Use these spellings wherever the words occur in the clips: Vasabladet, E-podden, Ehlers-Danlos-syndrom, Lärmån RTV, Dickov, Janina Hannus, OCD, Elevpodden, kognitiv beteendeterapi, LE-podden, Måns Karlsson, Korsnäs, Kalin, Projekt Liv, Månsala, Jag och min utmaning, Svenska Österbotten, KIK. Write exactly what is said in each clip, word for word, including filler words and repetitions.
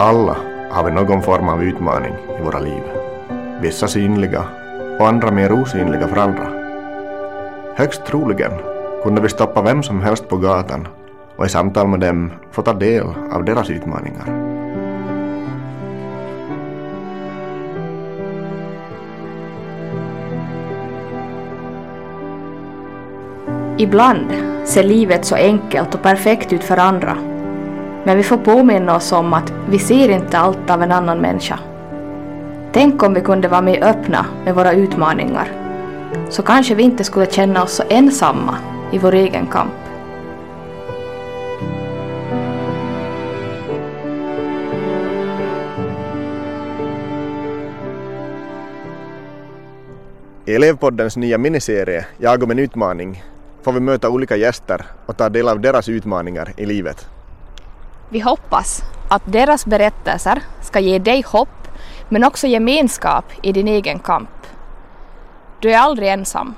Alla har vi någon form av utmaning i våra liv. Vissa synliga och andra mer osynliga för andra. Högst troligen kunde vi stoppa vem som helst på gatan och i samtal med dem få ta del av deras utmaningar. Ibland ser livet så enkelt och perfekt ut för andra. Men vi får påminna oss om att vi ser inte allt av en annan människa. Tänk om vi kunde vara mer öppna med våra utmaningar. Så kanske vi inte skulle känna oss så ensamma i vår egen kamp. I Elevpoddens nya miniserie Jag och min utmaning får vi möta olika gäster och ta del av deras utmaningar i livet. Vi hoppas att deras berättelser ska ge dig hopp men också gemenskap i din egen kamp. Du är aldrig ensam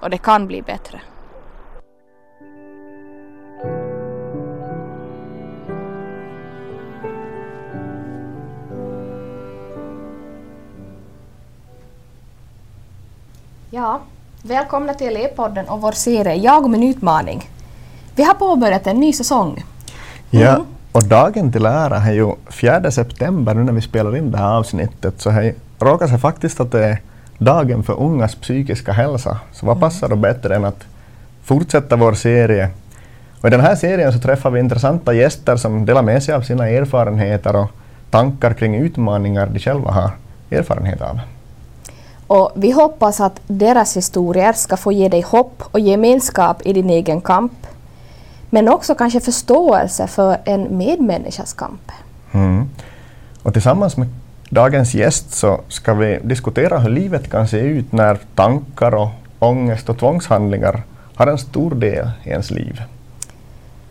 och det kan bli bättre. Ja, välkomna till E-podden och vår serie Jag och min utmaning. Vi har påbörjat en ny säsong. Mm. Ja, och dagen till ära är ju fjärde september nu när vi spelar in det här avsnittet. Så det råkar sig faktiskt att det är dagen för ungas psykiska hälsa. Så vad passar då bättre än att fortsätta vår serie. Och i den här serien så träffar vi intressanta gäster som delar med sig av sina erfarenheter och tankar kring utmaningar de själva har erfarenhet av. Och vi hoppas att deras historier ska få ge dig hopp och gemenskap i din egen kamp. Men också kanske förståelse för en medmänniskas kamp. Mm. Och tillsammans med dagens gäst så ska vi diskutera hur livet kan se ut när tankar och ångest och tvångshandlingar har en stor del i ens liv.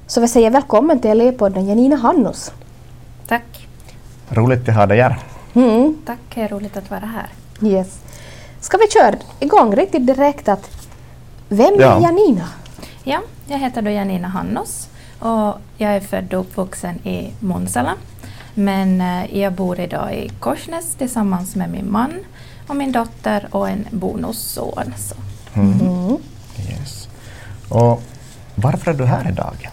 Så vi säger välkommen till L E-podden Janina Hannus. Tack. Roligt att ha dig här. Mm. Tack, det är roligt att vara här. Yes. Ska vi köra igång riktigt direkt att vem är ja. Janina? Ja, jag heter då Janina Hannus och jag är född och uppvuxen i Månsala. Men jag bor idag i Korsnäs tillsammans med min man och min dotter och en bonusson. Så. Mm. Mm. Yes. Och varför är du här idag?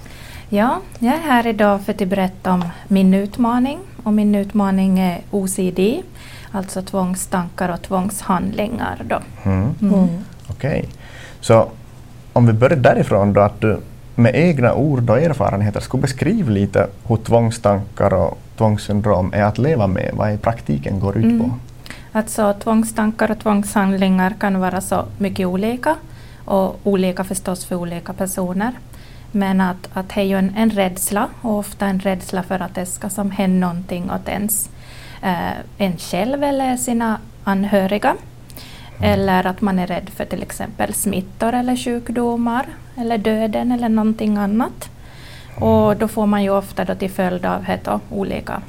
Ja, jag är här idag för att berätta om min utmaning. Och min utmaning är O C D. Alltså tvångstankar och tvångshandlingar då. Mm. Mm. Mm. Okej. Okay. Så om vi börjar därifrån då, att du med egna ord och erfarenheter skulle beskriva lite hur tvångstankar och tvångssyndrom är att leva med. Vad i praktiken går ut på? Mm. Alltså tvångstankar och tvångshandlingar kan vara så mycket olika. Och olika förstås för olika personer. Men att, att det är ju en, en rädsla. Och ofta en rädsla för att det ska som hända någonting åt ens. Uh, en själv eller sina anhöriga. Mm. Eller att man är rädd för till exempel smittor eller sjukdomar eller döden eller någonting annat. Mm. Och då får man ju ofta då till följd av heter, olika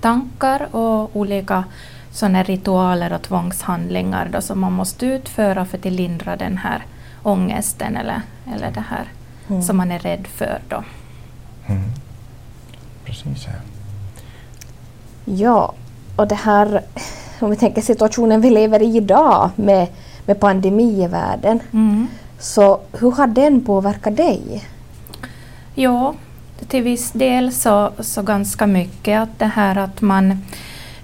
tankar och olika sådana ritualer och tvångshandlingar då, som man måste utföra för att lindra den här ångesten eller, eller det här mm. som man är rädd för då. Mm. Precis ja. Ja, och det här, om vi tänker situationen vi lever i idag med, med pandemi i världen. Mm. Så hur har den påverkat dig? Ja, till viss del så, så ganska mycket. Att det här att man,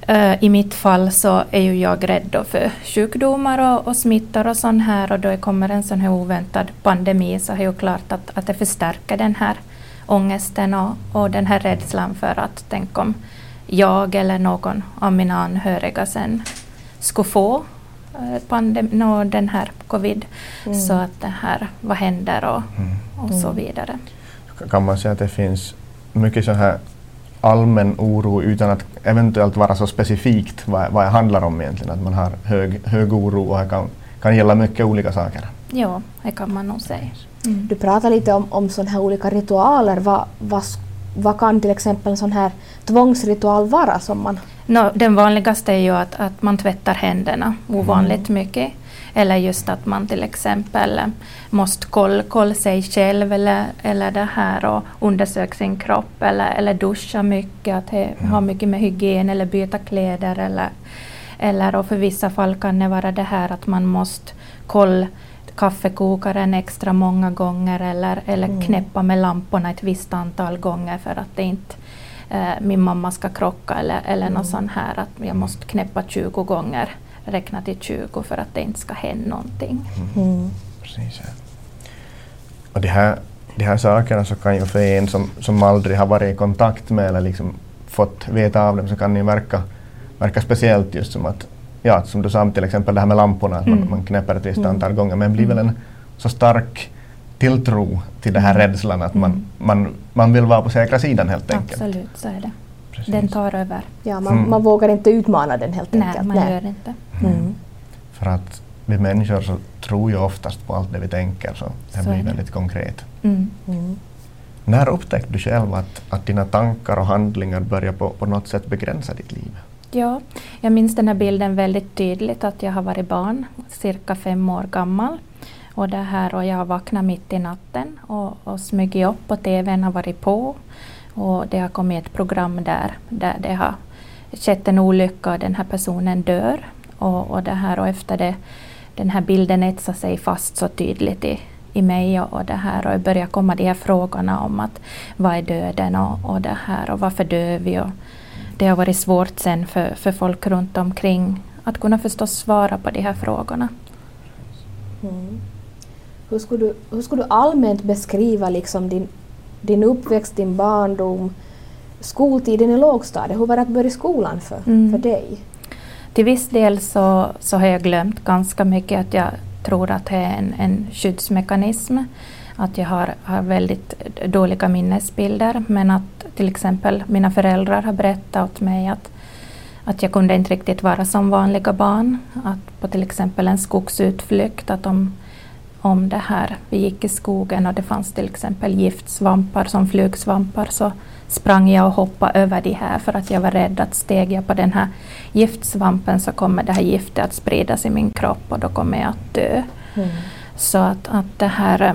äh, i mitt fall så är ju jag rädd då för sjukdomar och, och smittor och sån här. Och då kommer en sån här oväntad pandemi så är ju klart att, att det förstärker den här ångesten och, och den här rädslan för att tänk om jag eller någon av mina anhöriga sen skulle få pandem- den här covid. Mm. Så att det här, vad händer och, och mm. så vidare. Kan man säga att det finns mycket så här allmän oro utan att eventuellt vara så specifikt vad, vad det handlar om egentligen? Att man har hög, hög oro och det kan, kan gälla mycket olika saker? Ja, det kan man nog säga. Mm. Du pratar lite om, om sådana här olika ritualer. Vad, vad Vad kan till exempel en sån här tvångsritual vara? Som man? No, den vanligaste är ju att, att man tvättar händerna ovanligt mm. mycket. Eller just att man till exempel måste kolla koll sig själv eller, eller det här och undersöka sin kropp eller, eller duscha mycket, att he, mm. ha mycket med hygien eller byta kläder eller, eller och för vissa fall kan det vara det här att man måste kolla kaffekokaren extra många gånger eller, eller mm. knäppa med lamporna ett visst antal gånger för att det inte eh, min mamma ska krocka eller, eller mm. något sånt här att jag måste knäppa tjugo gånger, räkna till tjugo för att det inte ska hända någonting. Mm. Mm. Precis. Och de här, de här sakerna så kan ju för en som, som aldrig har varit i kontakt med eller liksom fått veta av dem så kan det ju verka, verka speciellt just som att ja, som du sa till exempel det här med lamporna, att man, mm. man knäpper ett visst antal mm. gånger. Men blir väl en så stark tilltro till den här rädslan att man, mm. man, man vill vara på säkra sidan helt enkelt. Absolut, så är det. Precis. Den tar över. Ja, man, mm. man vågar inte utmana den helt enkelt. Nej, man Nej. gör inte. Mm. Mm. För att vi människor så tror ju oftast på allt det vi tänker, så det så blir väldigt det. konkret. Mm. Mm. När upptäckte du själv att, att dina tankar och handlingar börjar på, på något sätt begränsa ditt liv? Ja, jag minns den här bilden väldigt tydligt att jag har varit barn, cirka fem år gammal. Och, det här, och jag har vaknat mitt i natten och, och smugit upp och tvn har varit på. Och det har kommit ett program där, där det har skett en olycka och den här personen dör. Och, och, det här, och efter det, den här bilden etsar sig fast så tydligt i, i mig och, och det här. Och jag börjar komma de här frågorna om att vad är döden och, och det här och varför dör vi och det har varit svårt sen för, för folk runt omkring att kunna förstås svara på de här frågorna. Mm. Hur skulle du, hur skulle du allmänt beskriva liksom din, din uppväxt, din barndom, skoltiden i lågstadiet? Hur var det att börja skolan för, mm. för dig? Till viss del så, så har jag glömt ganska mycket att jag tror att det är en, en skyddsmekanism. Att jag har, har väldigt dåliga minnesbilder, men att till exempel mina föräldrar har berättat åt mig att, att jag kunde inte riktigt vara som vanliga barn. Att på till exempel en skogsutflykt, att om, om det här, vi gick i skogen och det fanns till exempel giftsvampar som flugsvampar så sprang jag och hoppade över de här för att jag var rädd att steg jag på den här giftsvampen så kommer det här giftet att spridas i min kropp och då kommer jag att dö. Mm. Så att, att det här...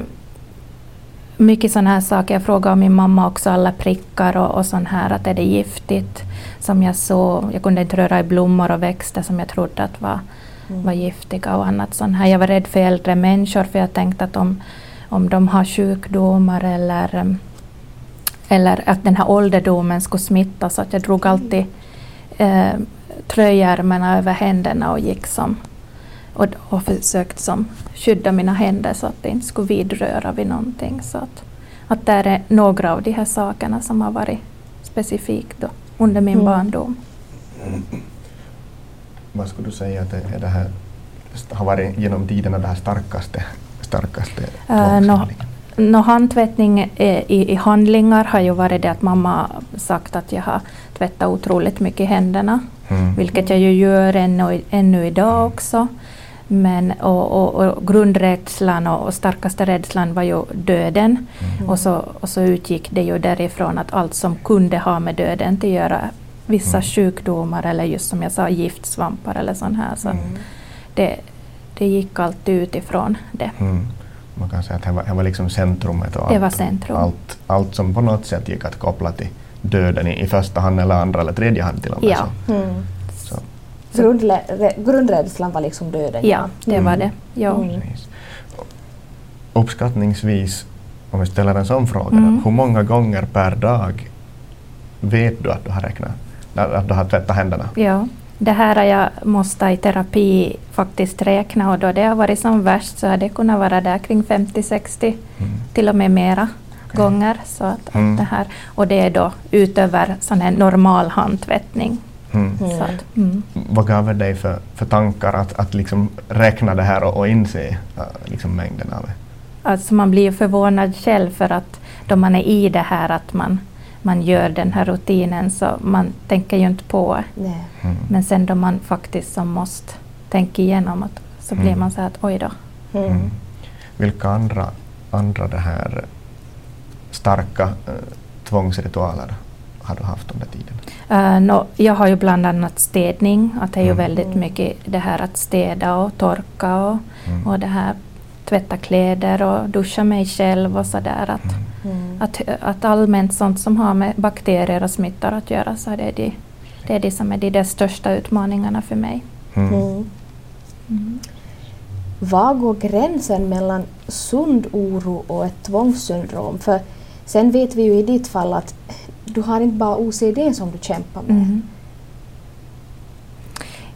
Mycket sådana här saker. Jag frågade min mamma också alla prickar och, och sån här att är det giftigt som jag såg. Jag kunde inte röra i blommor och växter som jag trodde att var, mm. var giftiga och annat sån här. Jag var rädd för äldre människor för jag tänkte att om, om de har sjukdomar eller, eller att den här ålderdomen skulle smitta så att jag drog alltid eh, tröjärmarna över händerna och gick som Och, och försökt som, skydda mina händer så att det inte skulle vidröra vid någonting. Så att, att det är några av de här sakerna som har varit specifikt då, under min mm. barndom. Mm. Vad skulle du säga att det, är det här, har varit genom tiderna det här starkaste? starkaste uh, no, no, handtvättning eh, i, i handlingar har ju varit det att mamma sagt att jag har tvättat otroligt mycket i händerna. Mm. Vilket jag ju gör ännu, ännu idag också. Men, och, och, och grundrädslan och, och starkaste rädslan var ju döden. Mm. Och, så, och så utgick det ju därifrån att allt som kunde ha med döden att göra, vissa mm. sjukdomar eller just som jag sa giftsvampar eller sån här. Så mm. det, det gick alltid utifrån det. Mm. Man kan säga att det var, det var liksom centrumet och allt, centrum. allt, allt som på något sätt gick att koppla till döden i, i första hand eller andra eller tredje hand till och med. Ja. Så. Mm. Så. Grundlä- grundrädslan var liksom döden. Ja, ja. det mm. var det. Ja. Mm. Uppskattningsvis, om vi ställer en sån fråga, mm. hur många gånger per dag vet du att du har räknat, att du har tvättat händerna? Ja, det här har jag måste i terapi faktiskt räkna och då det har varit som värst så hade det kunnat vara där kring femtio sextio mm. till och med mera. gånger så att, mm. att det här och det är då utöver sån här normal handtvättning. Mm. Så att, mm. Vad gav dig för, för tankar att, att liksom räkna det här och, och inse uh, liksom mängden av det? Alltså man blir förvånad själv för att då man är i det här att man, man gör den här rutinen så man tänker ju inte på Nej. Mm. Men sen då man faktiskt som måste tänka igenom att så blir mm. man så här att oj då. Mm. Mm. Vilka andra, andra det här starka eh, tvångsritualer har du haft under tiden? Uh, no, jag har ju bland annat städning, att det är mm. ju väldigt mycket det här att städa och torka och, mm. och det här tvätta kläder och duscha mig själv och sådär. Att, mm. att, att allmänt sånt som har med bakterier och smittor att göra, så det är de, det är de som är de, de största utmaningarna för mig. Mm. Mm. Mm. Var går gränsen mellan sund oro och ett tvångssyndrom? För sen vet vi ju i ditt fall att du har inte bara O C D som du kämpar med. Mm.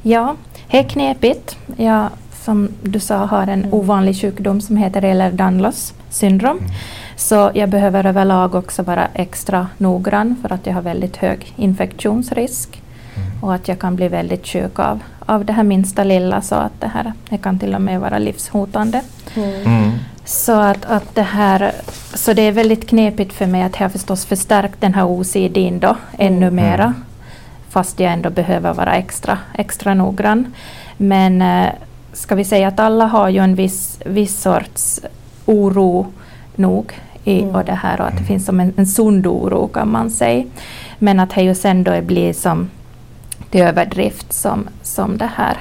Ja, det är knepigt. Jag, som du sa, har en mm. ovanlig sjukdom som heter Ehlers-Danlos-syndrom. Mm. Så jag behöver överlag också vara extra noggrann för att jag har väldigt hög infektionsrisk. Mm. Och att jag kan bli väldigt sjuk av, av det här minsta lilla, så att det här det kan till och med vara livshotande. Mm. Mm. Så, att, att det här, så det är väldigt knepigt för mig att jag förstås förstärkt den här O C D:n då ännu mm. mera. Fast jag ändå behöver vara extra, extra noggrann. Men äh, ska vi säga att alla har ju en viss, viss sorts oro nog i mm. och det här. Och att det finns som en, en sund oro, kan man säga. Men att det ju sen då blir som det överdrift som, som det här.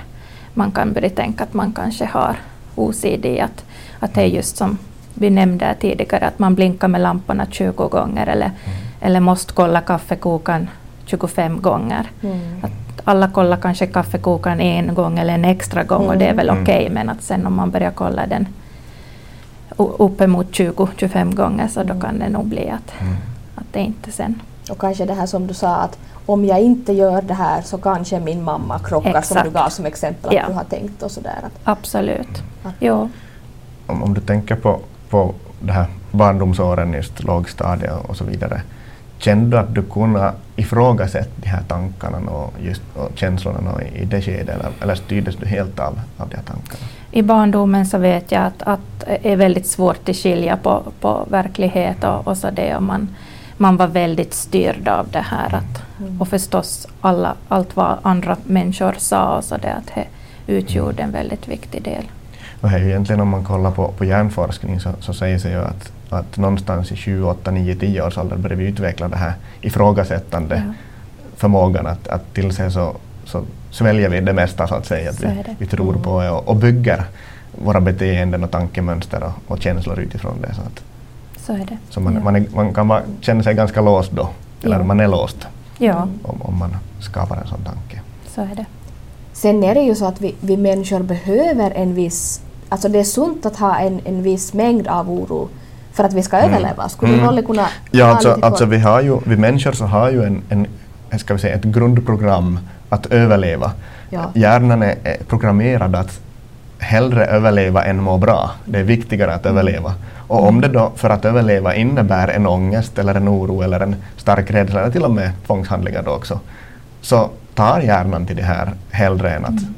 Man kan börja tänka att man kanske har O C D. Att, att det är just som vi nämnde tidigare, att man blinkar med lamporna tjugo gånger eller, mm. eller måste kolla kaffekokan tjugofem gånger. Mm. Att alla kollar kanske kaffekokan en gång eller en extra gång mm. och det är väl okej. Okay, men att sen om man börjar kolla den uppemot tjugo till tjugofem gånger, så då kan det nog bli att, mm. att det inte sen. Och kanske det här som du sa, att om jag inte gör det här så kanske min mamma krockar. Exakt. Som du gav som exempel att ja. Du har tänkt och sådär. Att, absolut. Att, ja. Om, om du tänker på, på det här barndomsåren, just lågstadiet och så vidare. Kände du att du kunde ifrågasätta de här tankarna och, just, och känslorna och i det skedet, eller, eller styrdes du helt av, av de här tankarna? I barndomen så vet jag att, att det är väldigt svårt att skilja på, på verklighet och, och så det. Och man, man var väldigt styrd av det här. Att, mm. och förstås alla, allt vad andra människor sa och så det, att det utgjorde en väldigt viktig del. Och här, egentligen om man kollar på, på hjärnforskning så, så säger sig ju att, att någonstans i sju, åtta, nio, tio års ålder började vi utveckla det här ifrågasättande ja. Förmågan att, att till sig så, så sväljer vi det mesta, så att säga. Att vi, vi tror på det och, och bygger våra beteenden och tankemönster och, och känslor utifrån det. Så, att, så är det. Så man, ja. man, är, man kan vara, känna sig ganska låst då, eller ja. Man är låst ja. om, om man skapar en sån tanke. Så är det. Sen är det ju så att vi, vi människor behöver en viss, alltså det är sunt att ha en, en viss mängd av oro för att vi ska mm. överleva. Skulle mm. vi kunna ja, alltså, alltså vi har ju, vi människor så har ju en, en, ska vi säga, ett grundprogram att överleva. Ja. Hjärnan är programmerad att hellre överleva än må bra. Det är viktigare att överleva. Och om det då för att överleva innebär en ångest eller en oro eller en stark rädsla eller till och med tvångshandlingar då också, så tar hjärnan till det här hellre än att, mm.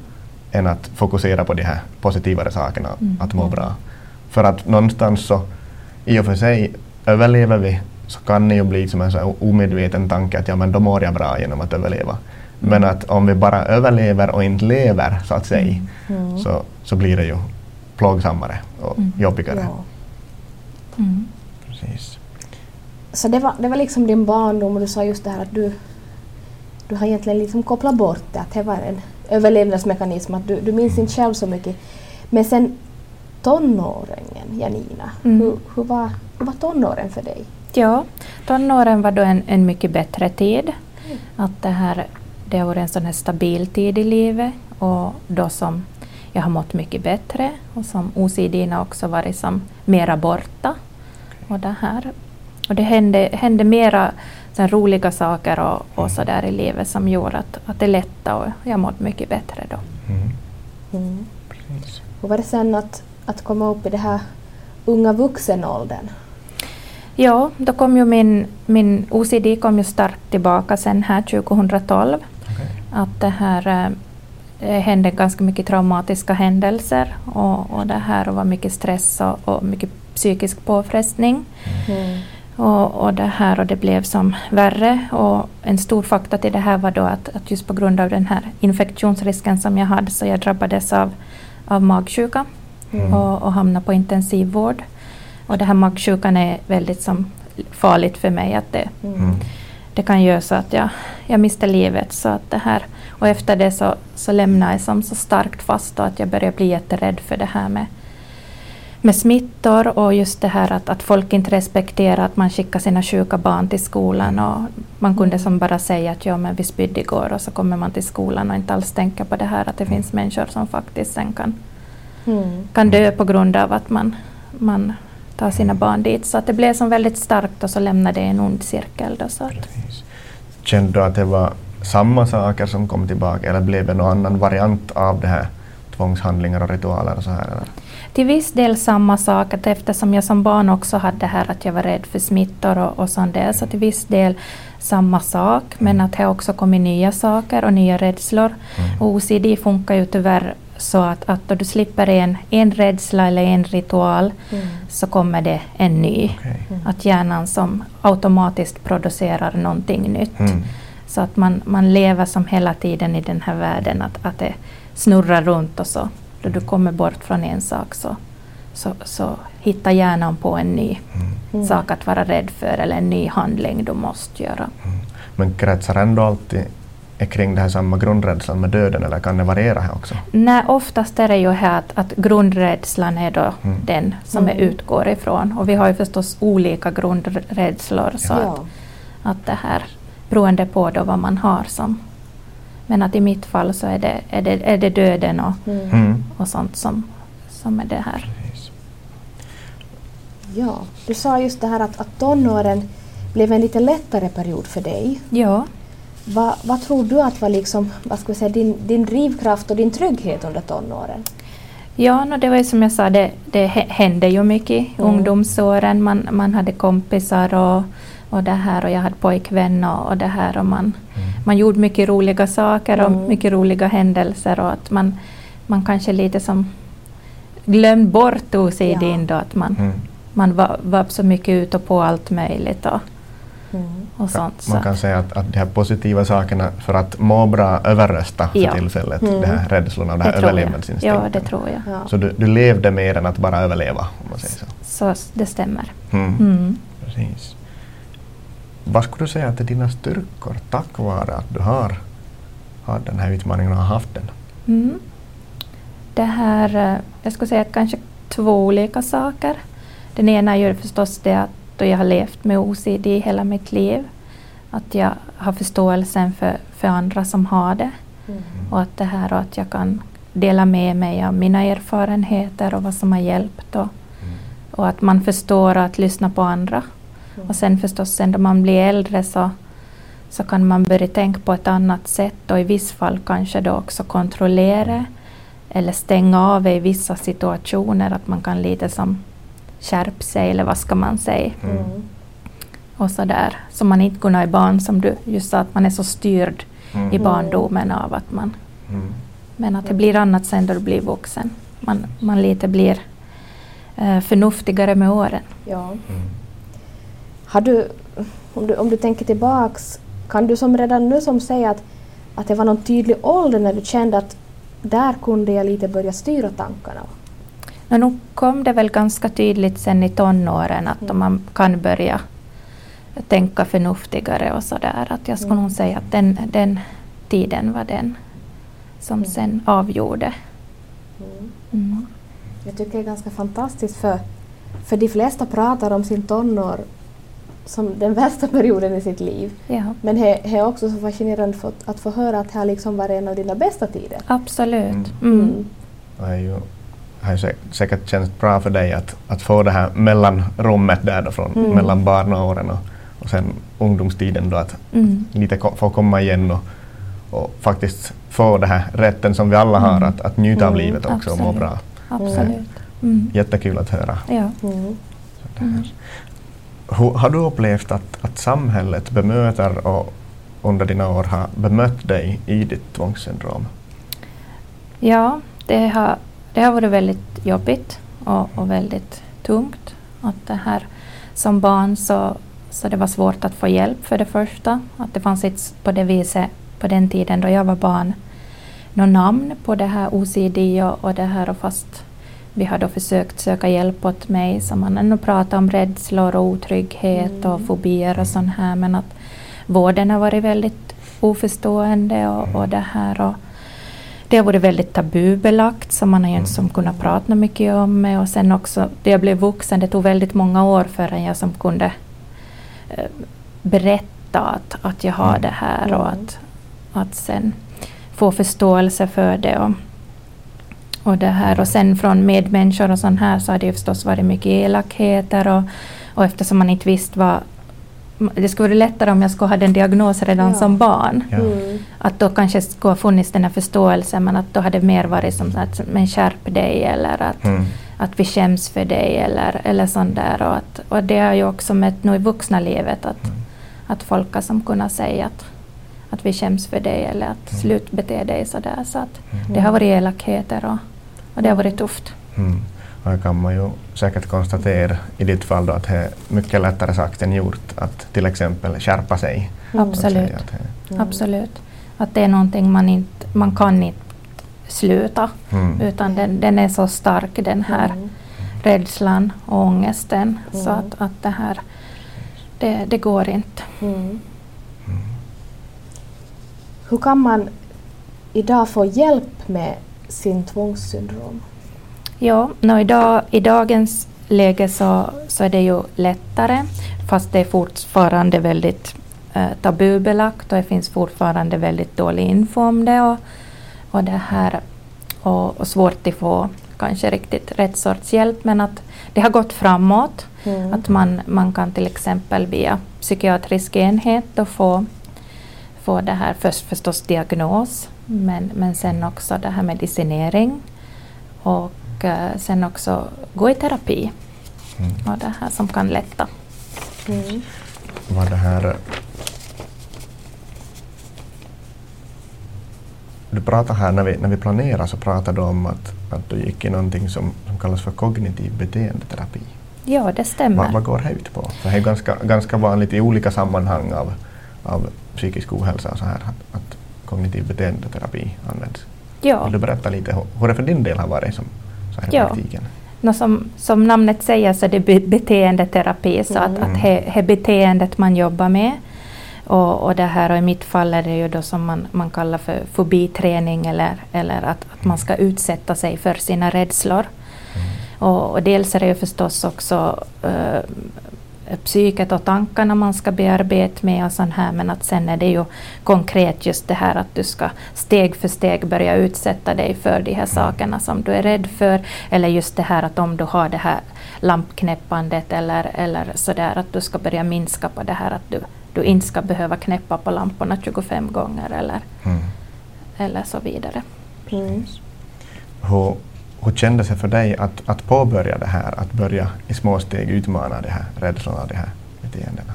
än att fokusera på de här positivare sakerna, mm. att må bra. För att någonstans så, i och för sig, överlever vi så kan det ju bli som en så omedveten tanke att ja, men då mår jag bra genom att överleva. Mm. Men att om vi bara överlever och inte lever, så att säga, mm. så, så blir det ju plågsammare och mm. jobbigare. Ja. Mm. Precis. Så det var, det var liksom din barndom, och du sa just det här att du Du har egentligen liksom kopplat bort det, att det var en överlevnadsmekanism, att du, du minns inte själv så mycket. Men sen tonåringen, Janina, mm. hur, hur, var, hur var tonåren för dig? Ja, tonåren var då en, en mycket bättre tid. Mm. Att det här, det var en sån här stabil tid i livet, och då som jag har mått mycket bättre, och som O C D:na också varit som mera borta. Och det här, och det hände, hände mera sen roliga saker och, och så där i livet som gjorde att, att det lättade, och jag mådde mycket bättre då. Mm. Mm. Hur var det sen att, att komma upp i det här unga vuxenåldern? Ja, då kom ju min, min O C D kom ju starkt tillbaka sen här tjugotolv. Okay. Att det här äh, hände ganska mycket traumatiska händelser och, och det här var mycket stress och, och mycket psykisk påfrestning. Mm. Och, och, det här, och det blev som värre, och en stor faktor till det här var då att, att just på grund av den här infektionsrisken som jag hade, så jag drabbades av, av magsjuka mm. och, och hamnade på intensivvård. Och det här magsjukan är väldigt som, farligt för mig, att det, mm. det kan göra så att jag, jag mister livet. Så att det här, och efter det så, så lämnar jag som så starkt fast att jag börjar bli jätterädd för det här med, med smittor. Och just det här att, att folk inte respekterar att man skickar sina sjuka barn till skolan. Och man kunde som bara säga att ja, men vi spydde igår, och så kommer man till skolan och inte alls tänka på det här. Att det finns människor som faktiskt sen kan, mm. kan dö på grund av att man... man ta sina barn dit. Så att det blev som väldigt starkt och så lämnade det en ond cirkel. Då, så att. Kände du att det var samma saker som kom tillbaka, eller blev det någon annan variant av det här, tvångshandlingar och ritualer och så här? Eller? Till viss del samma sak, att eftersom jag som barn också hade det här att jag var rädd för smittor och, och sånt där, så till viss del samma sak, men att det också kommer nya saker och nya rädslor. Mm. Och O C D funkar ju tyvärr så att, att då du slipper en, en rädsla eller en ritual, mm. så kommer det en ny. Okay. Mm. Att hjärnan som automatiskt producerar någonting nytt. Mm. Så att man, man lever som hela tiden i den här världen, att, att det snurrar runt och så. Då du kommer bort från en sak så, så, så hittar hjärnan på en ny mm. sak att vara rädd för, eller en ny handling du måste göra. Mm. Men kretsar ändå alltid är kring det här samma grundrädslan med döden, eller kan det variera här också? Nej, oftast är det ju här att, att grundrädslan är då mm. den som mm. jag utgår ifrån. Och vi har ju förstås olika grundrädslor, ja. Så att, att det här beroende på då vad man har som. Men att i mitt fall så är det, är det, är det döden och, mm. och sånt som, som är det här. Precis. Ja, du sa just det här att, att tonåren blev en lite lättare period för dig. Ja. Va, vad tror du att var liksom, vad ska vi säga, din, din drivkraft och din trygghet under tonåren? Ja, no, det var ju som jag sa, det, det hände ju mycket i mm. ungdomsåren. Man, man hade kompisar och, och det här, och jag hade pojkvän och, och det här. Och man, mm. man gjorde mycket roliga saker och mm. mycket roliga händelser. Och att man, man kanske lite som glömde bort O C D ja. Då, att man, mm. man var, var så mycket ut och på allt möjligt. Och, Mm. Sånt, man kan så. Säga att, att de här positiva sakerna för att må bra överrösta för ja. Tillfället, mm. det här rädslorna och det här överlevnadsinstinkten. Ja, det tror jag. Ja. Så du, du levde mer än att bara överleva, om man säger så. Så det stämmer. Mm. Mm. Precis. Vad skulle du säga att är dina styrkor tack vare att du har, har den här utmaningen och har haft den? Mm. Det här, jag skulle säga att kanske två olika saker. Den ena gör förstås det att då jag har levt med O C D hela mitt liv. Att jag har förståelsen för, för andra som har det. Mm. Och att det här, och att jag kan dela med mig av mina erfarenheter och vad som har hjälpt. Och, mm. och att man förstår att lyssna på andra. Mm. Och sen förstås, sen då man blir äldre så, så kan man börja tänka på ett annat sätt. Och i viss fall kanske då också kontrollera. Eller stänga av i vissa situationer. Att man kan lite som... skärp sig, eller vad ska man säga. Mm. Och sådär. Så man inte kunde i barn, som du just sa, att man är så styrd mm. i barndomen av att man... Mm. Men att det blir annat sen då du blir vuxen. Man, man lite blir eh, förnuftigare med åren. Ja. Mm. Har du, om du, om du tänker tillbaks, kan du som redan nu som säga att, att det var någon tydlig ålder när du kände att där kunde jag lite börja styra tankarna? Men nog kom det väl ganska tydligt sen i tonåren att mm. man kan börja tänka förnuftigare och sådär. Att jag skulle nog säga att den, den tiden var den som mm. sen avgjorde. Mm. Mm. Jag tycker det är ganska fantastiskt för, för de flesta pratar om sin tonår som den värsta perioden i sitt liv. Ja. Men det är också så fascinerande för att, att få höra att det här liksom var en av dina bästa tider. Absolut. Mm. Mm. Mm. Det har säkert känts bra för dig att, att få det här mellanrummet där då från mm. mellan barnaåren och, och sen ungdomstiden då, att mm. lite ko- få komma igen och, och faktiskt få det här rätten som vi alla har mm. att, att njuta mm. av livet också. Absolut. Och må bra. Absolut. Mm. Jättekul att höra. Ja. Mm. Mm. Hur, har du upplevt att, att samhället bemöter och under dina år har bemött dig i ditt tvångssyndrom? Ja, det har Det har varit väldigt jobbigt och, och väldigt tungt. Att det här, som barn så, så det var svårt att få hjälp för det första. Att det fanns inte på det viset på den tiden då jag var barn någon namn på det här O C D och, och det här. Och fast vi har då försökt söka hjälp åt mig, som man ändå pratar om rädslor och otrygghet mm. och fobier och sånt här. Men att vården har varit väldigt oförstående och, och det här. Och det har varit väldigt tabubelagt, som man har ju inte som kunnat prata mycket om. Och sen också, det jag blev vuxen, det tog väldigt många år förrän jag som kunde eh, berätta att, att jag har det här och att, att sen få förståelse för det. Och, och det här. Och sen från medmänniskor och sånt här så har det ju förstås varit mycket elakheter och, och eftersom man inte visste vad. Det skulle vara lättare om jag skulle ha den diagnos redan ja. som barn. Ja. Mm. Att då kanske skulle ha funnits den här förståelsen, men att då hade det mer varit som att men skärp dig eller att, mm. att vi käms för dig eller, eller sånt där. Och, att, och det har ju också mött nu i vuxna livet att, mm. att folk har som kunnat säga att, att vi käms för dig eller att mm. slutbete dig sådär. Så att mm. det har varit elakheter och, och det har varit tufft. Mm. Och det kan man ju säkert konstatera i ditt fall då att det är mycket lättare sagt än gjort att till exempel skärpa sig. Absolut. Att, att mm. Absolut. Att det är någonting man inte man kan inte sluta mm. utan den, den är så stark den här mm. rädslan och ångesten mm. så att, att det här det, det går inte. Mm. Mm. Hur kan man idag få hjälp med sin tvångssyndrom? Ja, no, idag, i dagens läge så, så är det ju lättare, fast det är fortfarande väldigt eh, tabubelagt och det finns fortfarande väldigt dålig info om det och, och det här och, och svårt att få kanske riktigt rätt sorts hjälp, men att det har gått framåt, mm. att man, man kan till exempel via psykiatrisk enhet då få, få det här först förstås diagnos, men, men sen också det här medicinering och sen också gå i terapi mm. och det här som kan lätta. Mm. Var det här... Du pratar här, när vi, när vi planerar så pratar du om att, att du gick i någonting som, som kallas för kognitiv beteendeterapi. Ja, det stämmer. Va, vad går det ut på? För det är ganska, ganska vanligt i olika sammanhang av, av psykisk ohälsa och så här att, att kognitiv beteendeterapi används. Ja. Vill du berätta lite hur det för din del har varit som ja, no, som, som namnet säger så är det be- beteendeterapi så mm. att, att he, he beteendet man jobbar med och, och det här och i mitt fall är det ju då som man, man kallar för fobiträning eller, eller att, att man ska utsätta sig för sina rädslor mm. och, och dels är det ju förstås också äh, psyket och tankarna man ska bearbeta med och sånt här, men att sen är det ju konkret just det här att du ska steg för steg börja utsätta dig för de här sakerna som du är rädd för eller just det här att om du har det här lampknäppandet eller, eller sådär att du ska börja minska på det här att du, du inte ska behöva knäppa på lamporna tjugofem gånger eller, mm. eller så vidare. Mm. Hur, hur kändes det för dig att, att påbörja det här, att börja i små steg utmana det här, rädslorna, det här beteendena?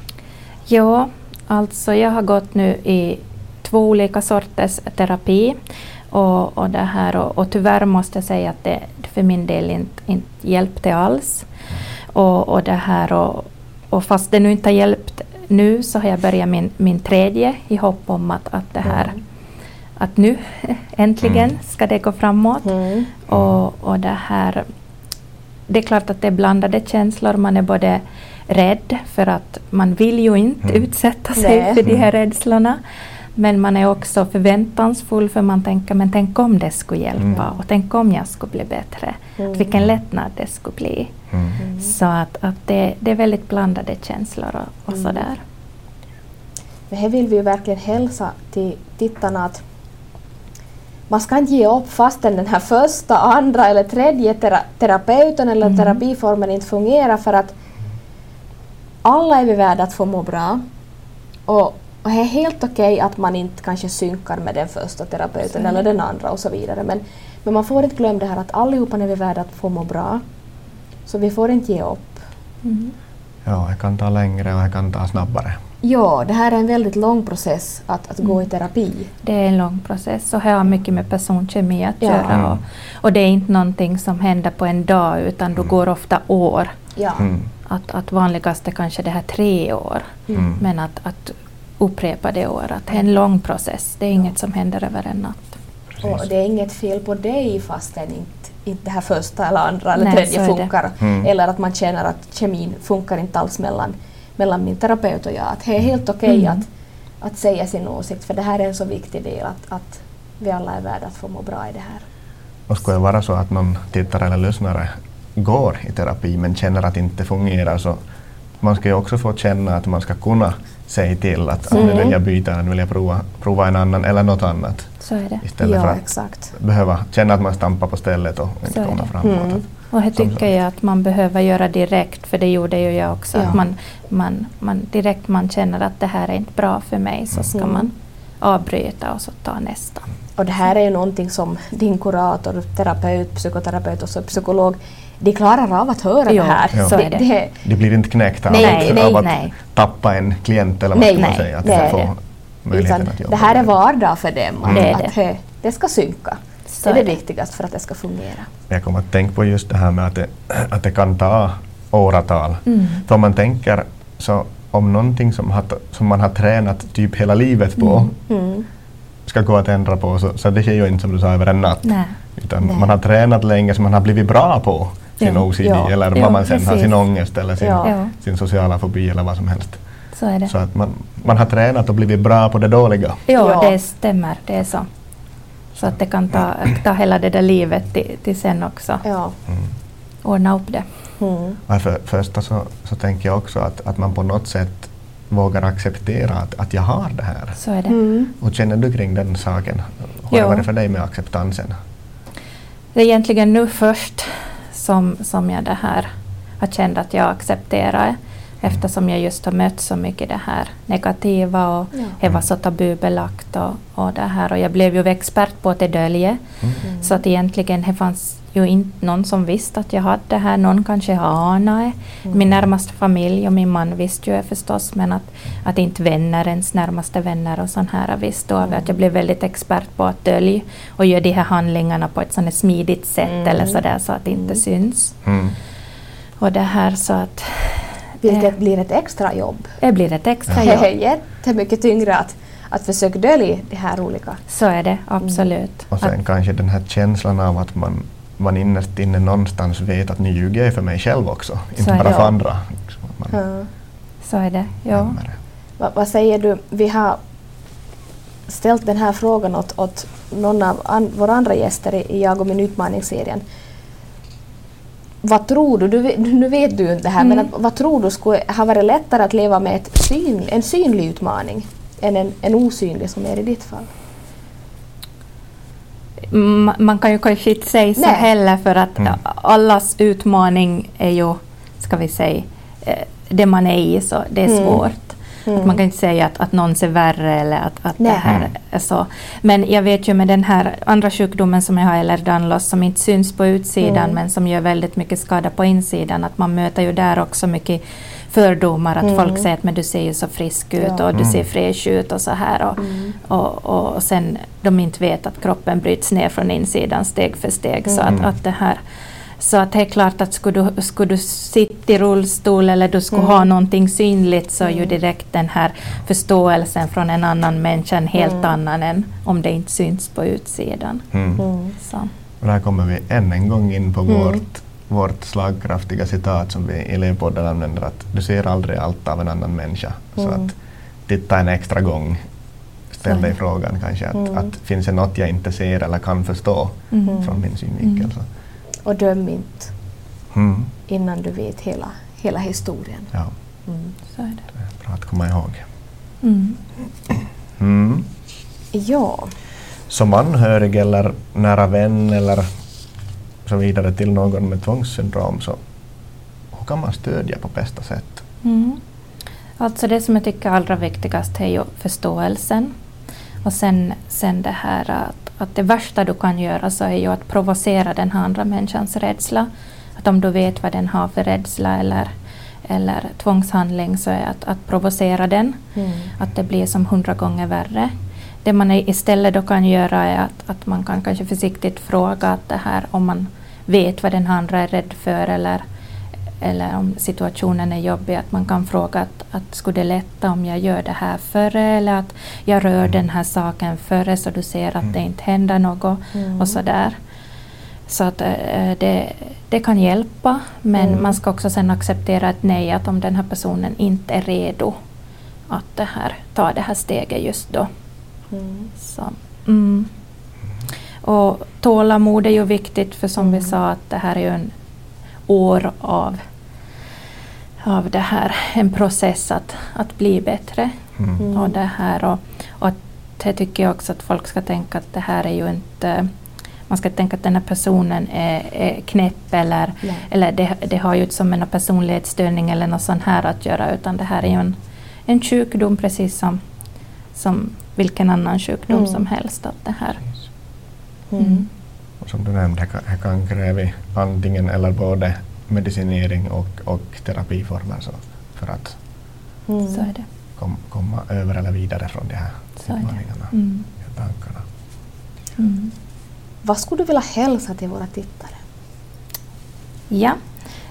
Ja, alltså jag har gått nu i två olika sorters terapi och, och det här och, och tyvärr måste jag säga att det för min del inte, inte hjälpte alls och, och det här och, och fast det nu inte har hjälpt nu så har jag börjat min, min tredje i hopp om att, att det här mm. att nu äntligen mm. ska det gå framåt mm. och, och det här, det är klart att det är blandade känslor, man är både rädd för att man vill ju inte mm. utsätta sig Nej. för de här rädslorna, men man är också förväntansfull för man tänker, men tänk om det skulle hjälpa mm. och tänk om jag skulle bli bättre, mm. vilken lättnad det skulle bli. Mm. Så att, att det, det är väldigt blandade känslor och, och mm. sådär. Men här vill vi ju verkligen hälsa till tittarna att man ska inte ge upp fastän den här första, andra eller tredje tera- terapeuten eller mm. terapiformen inte fungerar, för att alla är vi värda att få må bra. Och, och det är helt okej okay att man inte kanske synkar med den första terapeuten eller den andra och så vidare. Men, men man får inte glömma det här att allihopa är vi värda att få må bra. Så vi får inte ge upp. Mm. Ja, jag kan ta längre och jag kan ta snabbare. Ja, det här är en väldigt lång process att, att mm. gå i terapi. Det är en lång process och här har mycket med personkemi att ja. göra. Och, och det är inte någonting som händer på en dag utan då mm. går ofta år. Ja. Mm. Att, att vanligast är kanske det här tre år. Mm. Men att, att upprepa det år, att det är en lång process. Det är inget ja. som händer över en natt. Och det är inget fel på dig fastän inte, inte det här första eller andra eller Nej, tredje funkar. Mm. Eller att man känner att kemin funkar inte alls mellan. mellan min terapeut och jag, att det är helt okej okay mm. att, att säga sin åsikt, för det här är en så viktig del att, att vi alla är värda att få må bra i det här. Och skulle det vara så att någon tittare eller lyssnare går i terapi men känner att det inte fungerar, så man ska ju också få känna att man ska kunna säga till att mm. nu vill jag byta, nu vill jag prova, prova en annan eller något annat. Så är det. Istället ja, för att exakt. behöva känna att man stampar på stället och inte kommer framåt. Mm. Och här tycker jag att man behöver göra direkt, för det gjorde ju jag också. Ja. Att man, man, man, direkt man känner att det här är inte bra för mig, så ska mm. man avbryta och så ta nästa. Och det här är ju någonting som din kurator, terapeut, psykoterapeut och psykolog, de klarar av att höra jo, det här. Ja. Så det, det. det blir inte knäckt av, nej, att, nej, av att nej. tappa en klient eller vad nej, ska man nej, säga. Att det, det, får möjligheten att jobba det här är vardag för dem. Mm. Det, att, det. Att, det ska synka. Så det är det viktigaste för att det ska fungera. Jag kommer att tänka på just det här med att det, att det kan ta åratal. Mm. För om man tänker så om någonting som, hat, som man har tränat typ hela livet på mm. Mm. ska gå att ändra på, så, så det sker ju inte som du sa över en natt. Nej. Utan Nej. man har tränat länge så man har blivit bra på sin ja. O C D ja. eller vad ja, man sen precis. har, sin ångest eller sin, ja. sin sociala fobi eller vad som helst. Så är det. Så att man, man har tränat och blivit bra på det dåliga. Jo, ja. det stämmer. Det är så. Så att det kan ta, ta hela det där livet till, till sen också. Ja. Mm. Ordna upp det. Mm. Ja, för första så, så tänker jag också att, att man på något sätt vågar acceptera att, att jag har det här. Så är det. Mm. Och känner du kring den saken? Hur var det för dig med acceptansen? Det är egentligen nu först som, som jag det här har känt att jag accepterar, eftersom jag just har mött så mycket det här negativa och ja. det var så tabubelagt och, och det här, och jag blev ju expert på att det dölje mm. så att egentligen det fanns ju inte någon som visste att jag hade det här. Någon kanske anade, mm. min närmaste familj och min man visste ju förstås, men att, att inte vänner, ens närmaste vänner och sån här visste mm. att jag blev väldigt expert på att dölja och göra de här handlingarna på ett sån här smidigt sätt mm. eller så där, så att det inte mm. syns mm. och det här, så att vilket eh. blir ett extra jobb. Det blir ett extra jobb. Det är jättemycket tyngre att, att försöka dölja det här olika. Så är det, absolut. Mm. Och sen att, kanske den här känslan av att man, man innerst inne någonstans vet att nu ljuger jag för mig själv också. Inte bara för andra. Man ja. Så är det, ja. Va, vad säger du? Vi har ställt den här frågan åt, åt någon av an, våra andra gäster i Jag och min utmaningsserien. Vad tror du, du, nu vet du inte det här, mm. men att, vad tror du skulle ha varit lättare att leva med ett syn, en synlig utmaning än en, en osynlig som är i ditt fall? Mm, man kan ju kanske inte säga så heller, för att mm. allas utmaning är ju, ska vi säga, det man är i, så det är mm. svårt. Mm. Att man kan inte säga att, att någon ser värre eller att, att det här är så. Men jag vet ju med den här andra sjukdomen som jag har, Ehlers-Danlos, som inte syns på utsidan mm. men som gör väldigt mycket skada på insidan, att man möter ju där också mycket fördomar, att mm. folk säger att men du ser ju så frisk ut ja. och du ser fräsch ut och så här, och, mm. och, och, och sen de inte vet att kroppen bryts ner från insidan steg för steg mm. så att, att det här. Så att det är klart att skulle du, skulle du sitta i rullstol eller du skulle mm. ha någonting synligt, så är ju direkt den här förståelsen från en annan människa en helt mm. annan än om det inte syns på utsidan. Mm. Mm. Så. Och där kommer vi än en gång in på mm. vårt, vårt slagkraftiga citat som vi i Elevpodden använder, att du ser aldrig allt av en annan människa. Mm. Så att titta en extra gång. Ställ dig frågan kanske att, mm. att finns det något jag inte ser eller kan förstå mm. från min synvinkel. Mm. Och döm inte mm. innan du vet hela, hela historien. Ja. Mm. Så är det. Det är bra att komma ihåg. Mm. Mm. Ja. Som anhörig eller nära vän eller så vidare till någon med tvångssyndrom, så hur kan man stödja på bästa sätt? Mm. Alltså det som jag tycker allra viktigast är ju förståelsen. Och sen, sen det här att, att det värsta du kan göra, så är ju att provocera den andra människans rädsla. Att om du vet vad den har för rädsla eller, eller tvångshandling, så är att, att provocera den. Mm. Att det blir som hundra gånger värre. Det man istället då kan göra är att, att man kan kanske försiktigt fråga att det här, om man vet vad den andra är rädd för eller, eller om situationen är jobbig, att man kan fråga att, att skulle det lätta om jag gör det här före, eller att jag rör mm. den här saken före, så du ser att mm. det inte händer något mm. och sådär. Så att äh, det, det kan hjälpa, men mm. man ska också sen acceptera ett nej, att om den här personen inte är redo att det här, ta det här steget just då. Mm. Så, mm. Och tålamod är ju viktigt, för som mm. vi sa, att det här är ju en år av, av det här, en process att, att bli bättre. Mm. Och det här, och, och det tycker jag också att folk ska tänka, att det här är ju inte, man ska tänka att den här personen är, är knäpp eller, yeah. eller det, det har ju inte som en personlighetsstörning eller något sånt här att göra, utan det här är ju en, en sjukdom precis som, som vilken annan sjukdom mm. som helst, att det här. Mm. Mm. Och som du nämnde, här kan, här kan kräva antingen eller både medicinering och, och terapiformer så, för att mm. så är det. Kom, komma över eller vidare från de här utmaningarna mm. och tankarna. Mm. Vad skulle du vilja hälsa till våra tittare? Ja,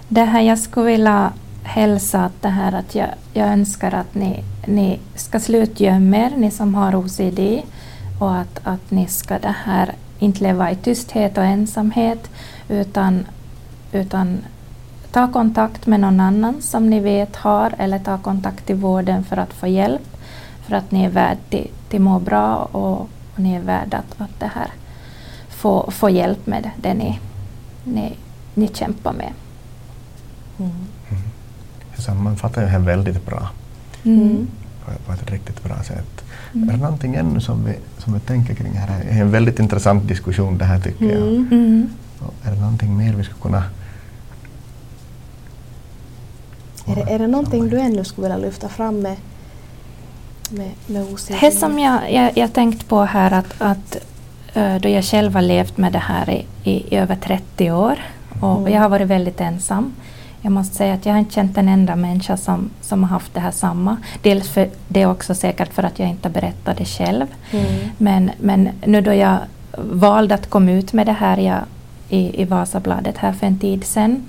det här jag skulle vilja hälsa, att det här att jag, jag önskar att ni, ni ska slutgömma er, ni som har O C D, och att, att ni ska det här inte leva i tysthet och ensamhet, utan, utan ta kontakt med någon annan som ni vet har, eller ta kontakt till vården för att få hjälp, för att ni är värd till, till må bra, och, och ni är värd att, att det här få, få hjälp med det, det ni, ni, ni kämpar med. Mm. Mm. Jag sammanfattar det här väldigt bra. Mm. På, på ett riktigt bra sätt. Mm. Är det någonting ännu som vi, som vi tänker kring här? Det är en väldigt intressant diskussion det här, tycker mm. jag. Mm. Är det någonting mer vi skulle kunna... Är det, är det någonting du ännu skulle vilja lyfta fram med, med, med O C D? Det som jag, jag, jag tänkt på här, att, att då jag själv har levt med det här i, i, i över trettio år, och mm. jag har varit väldigt ensam. Jag måste säga att jag har inte känt en enda människa som, som har haft det här samma. Dels för det är också säkert för att jag inte berättade det själv. Mm. Men, men nu då jag valde att komma ut med det här jag, i, i Vasabladet här för en tid sedan,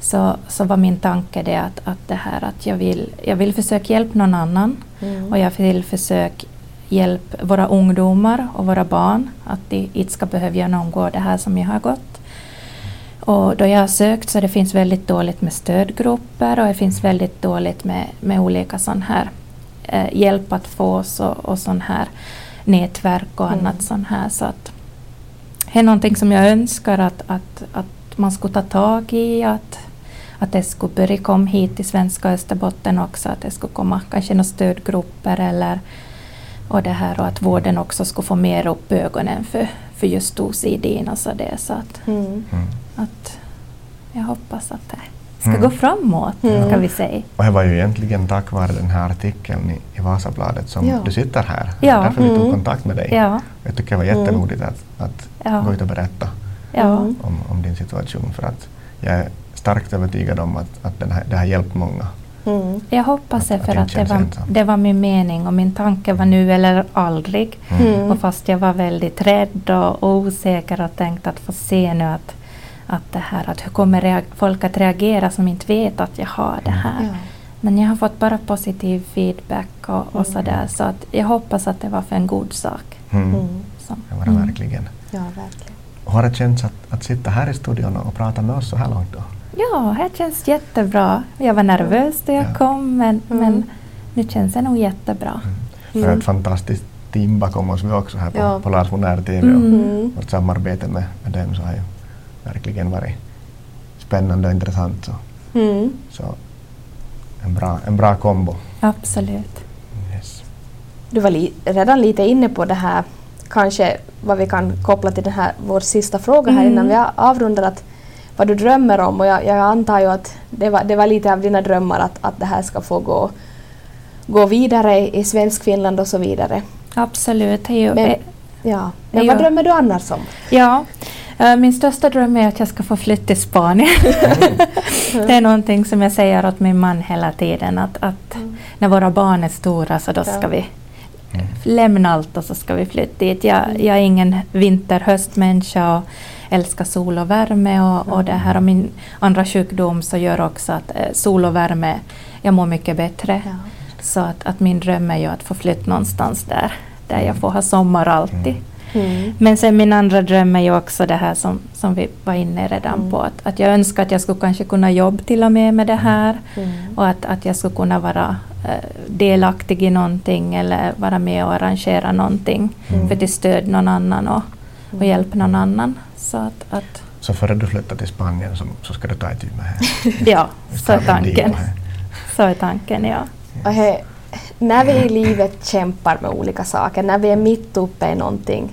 så, så var min tanke det att, att det här att jag vill, jag vill försöka hjälpa någon annan mm. och jag vill försöka hjälpa våra ungdomar och våra barn att de inte ska behöva genomgå det här som jag har gått. Och då jag har sökt, så det finns väldigt dåligt med stödgrupper, och det finns väldigt dåligt med, med olika sån här eh, hjälp att få, så, och sån här nätverk och annat mm. sån här. Så att det är någonting som jag önskar att, att, att man skulle ta tag i, att att det skulle börja komma hit till Svenska Österbotten också, att det skulle komma kanske några stödgrupper eller och det här, och att vården också skulle få mer upp ögonen för, för just O C D, alltså det, så att, mm. att jag hoppas att det ska mm. gå framåt, mm. kan vi säga. Och det var ju egentligen tack vare den här artikeln i, i Vasabladet som ja. Du sitter här, ja. Därför vi mm. tog kontakt med dig. Ja. Jag tycker det var jättemodigt att, att ja. Gå ut och berätta ja. om, om din situation, för att jag är starkt övertygad om att, att den här, det har hjälpt många. Mm. Jag hoppas det, för att, att det, var, det var min mening och min tanke var nu eller aldrig. Mm. Och fast jag var väldigt rädd och osäker och tänkte att få se nu att, att det här, att hur kommer reager- folk att reagera som inte vet att jag har det här. Mm. Ja. Men jag har fått bara positiv feedback och, och mm. sådär, så att jag hoppas att det var för en god sak. Mm. Mm. Så. Det var det mm. verkligen. Ja, verkligen. Har det känts att, att sitta här i studion och prata med oss så här långt då? Ja, här känns jättebra. Jag var nervös när jag ja. kom, men, mm. men nu känns det nog jättebra. Mm. Det är mm. ett fantastiskt team bakom oss, vi också här på, ja. på Lärmån R T V och mm. vårt samarbete med, med dem, så har ju verkligen varit spännande och intressant. Så, mm. så en, bra, en bra kombo. Absolut. Yes. Du var li- redan lite inne på det här, kanske vad vi kan koppla till den här, vår sista fråga här mm. innan vi avrundar, att vad du drömmer om, och jag, jag antar ju att det var, det var lite av dina drömmar att, att det här ska få gå, gå vidare i svensk Finland och så vidare. Absolut. Det är ju, men ja. men vad ju. drömmer du annars om? Ja, äh, min största dröm är att jag ska få flytta till Spanien. Mm. Det är någonting som jag säger åt min man hela tiden, att, att mm. när våra barn är stora så då ja. ska vi mm. lämna allt och så ska vi flytta dit. Jag, mm. jag är ingen vinter-höstmänniska och älskar sol och värme och, och det här, och min andra sjukdom så gör också att eh, sol och värme, jag mår mycket bättre. Ja. Så att, att min dröm är ju att få flytta någonstans där, där jag får ha sommar alltid. Mm. Mm. Men sen min andra dröm är ju också det här som, som vi var inne redan mm. på, att, att jag önskar att jag skulle kanske kunna jobba till och med med det här mm. och att, att jag skulle kunna vara delaktig i någonting eller vara med och arrangera någonting mm. för att stöd någon annan och, och hjälpa någon annan. Så, att, att så före du flyttar till Spanien så, så ska du ta ett timme här? Just, ja, just så är tanken. Så är tanken, ja. Och he, när vi i livet kämpar med olika saker, när vi är mitt uppe i någonting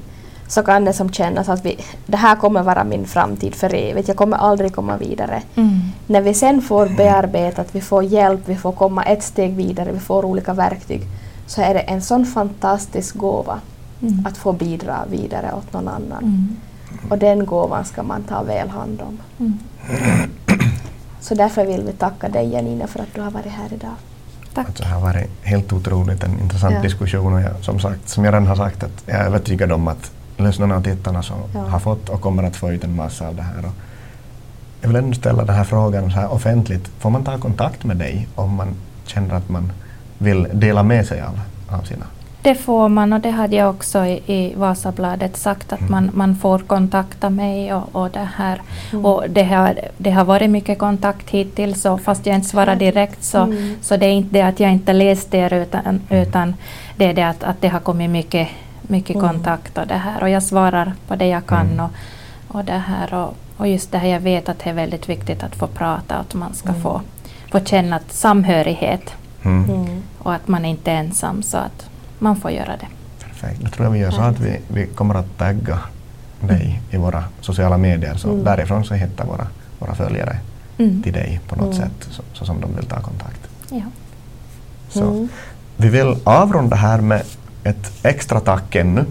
så kan det som kännas att vi, det här kommer vara min framtid för evigt, jag kommer aldrig komma vidare. Mm. När vi sen får bearbetat, vi får hjälp, vi får komma ett steg vidare, vi får olika verktyg, så är det en sån fantastisk gåva mm. att få bidra vidare åt någon annan. Mm. Och den gåvan ska man ta väl hand om. Mm. Så därför vill vi tacka dig, Janina, för att du har varit här idag. Tack. Alltså, det har varit helt otroligt en intressant ja. diskussion och jag, som sagt, som jag redan har sagt, att jag är övertygad om att lyssnarna och tittarna som ja. har fått och kommer att få ut en massa av det här. Och jag vill ändå ställa den här frågan så här offentligt. Får man ta kontakt med dig om man känner att man vill dela med sig av, av sina? Det får man, och det hade jag också i, i Vasabladet sagt att mm. man, man får kontakta mig och, och det här. Mm. Och det har, det har varit mycket kontakt hittills och fast jag inte svarar direkt så, mm. så det är inte det att jag inte läst er utan, mm. utan det är det att, att det har kommit mycket mycket mm. kontakt och det här, och jag svarar på det jag kan mm. och, och det här och, och just det här, jag vet att det är väldigt viktigt att få prata, att man ska mm. få, få känna samhörighet mm. Mm. och att man inte är ensam, så att man får göra det. Perfekt, då tror jag vi gör så att vi, vi kommer att tagga dig i våra sociala medier, så mm. därifrån så hittar våra, våra följare mm. till dig på något mm. sätt så, så som de vill ta kontakt. Ja. Så mm. vi vill avrunda här med ett extra tack ännu.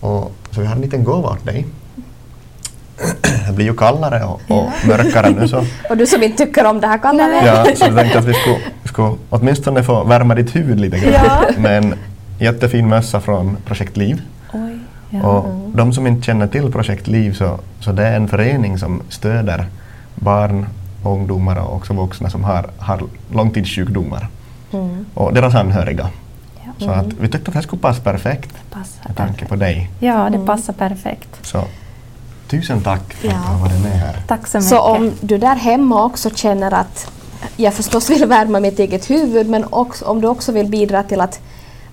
Och så vi har en liten gåva åt dig. Det blir ju kallare och, och mörkare nu. Så. Och du som inte tycker om det här kallare. Ja, så jag tänkte att vi skulle, skulle åtminstone få värma ditt huvud lite grann. Ja. Med en jättefin mössa från Projekt Liv. Oj, ja. Och de som inte känner till Projekt Liv, så, så det är en förening som stöder barn, ungdomar och också vuxna som har, har långtidssjukdomar. Mm. Och deras anhöriga. Så mm. att vi tyckte att det skulle passa perfekt passar med tanke perfekt. på dig. Ja, det mm. passar perfekt. Så tusen tack för ja. att du har varit med här. Tack så mycket. Så om du där hemma också känner att jag förstås vill värma mitt eget huvud, men också, om du också vill bidra till att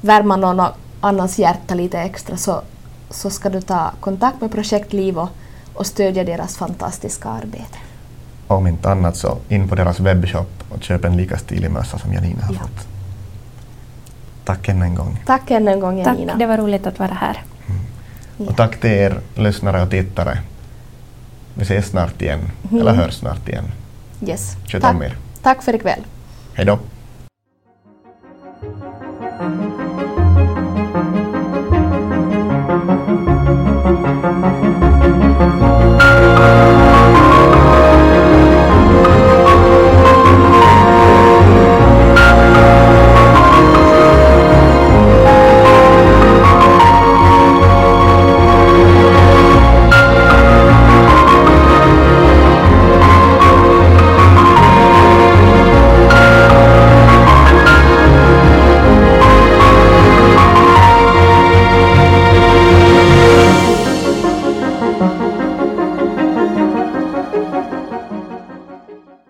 värma någon annans hjärta lite extra, så, så ska du ta kontakt med Projekt Liv och, och stödja deras fantastiska arbete. Om inte annat så in på deras webbshop och köp en lika stilig mössa som Janina har ja. fått. Tack än en gång. Tack än en gång, Janina. Tack, det var roligt att vara här. Mm. Ja. Och tack till er lyssnare och tittare. Vi ses snart igen, mm. eller hörs snart igen. Yes. Tack. Tack för ikväll. Hej då.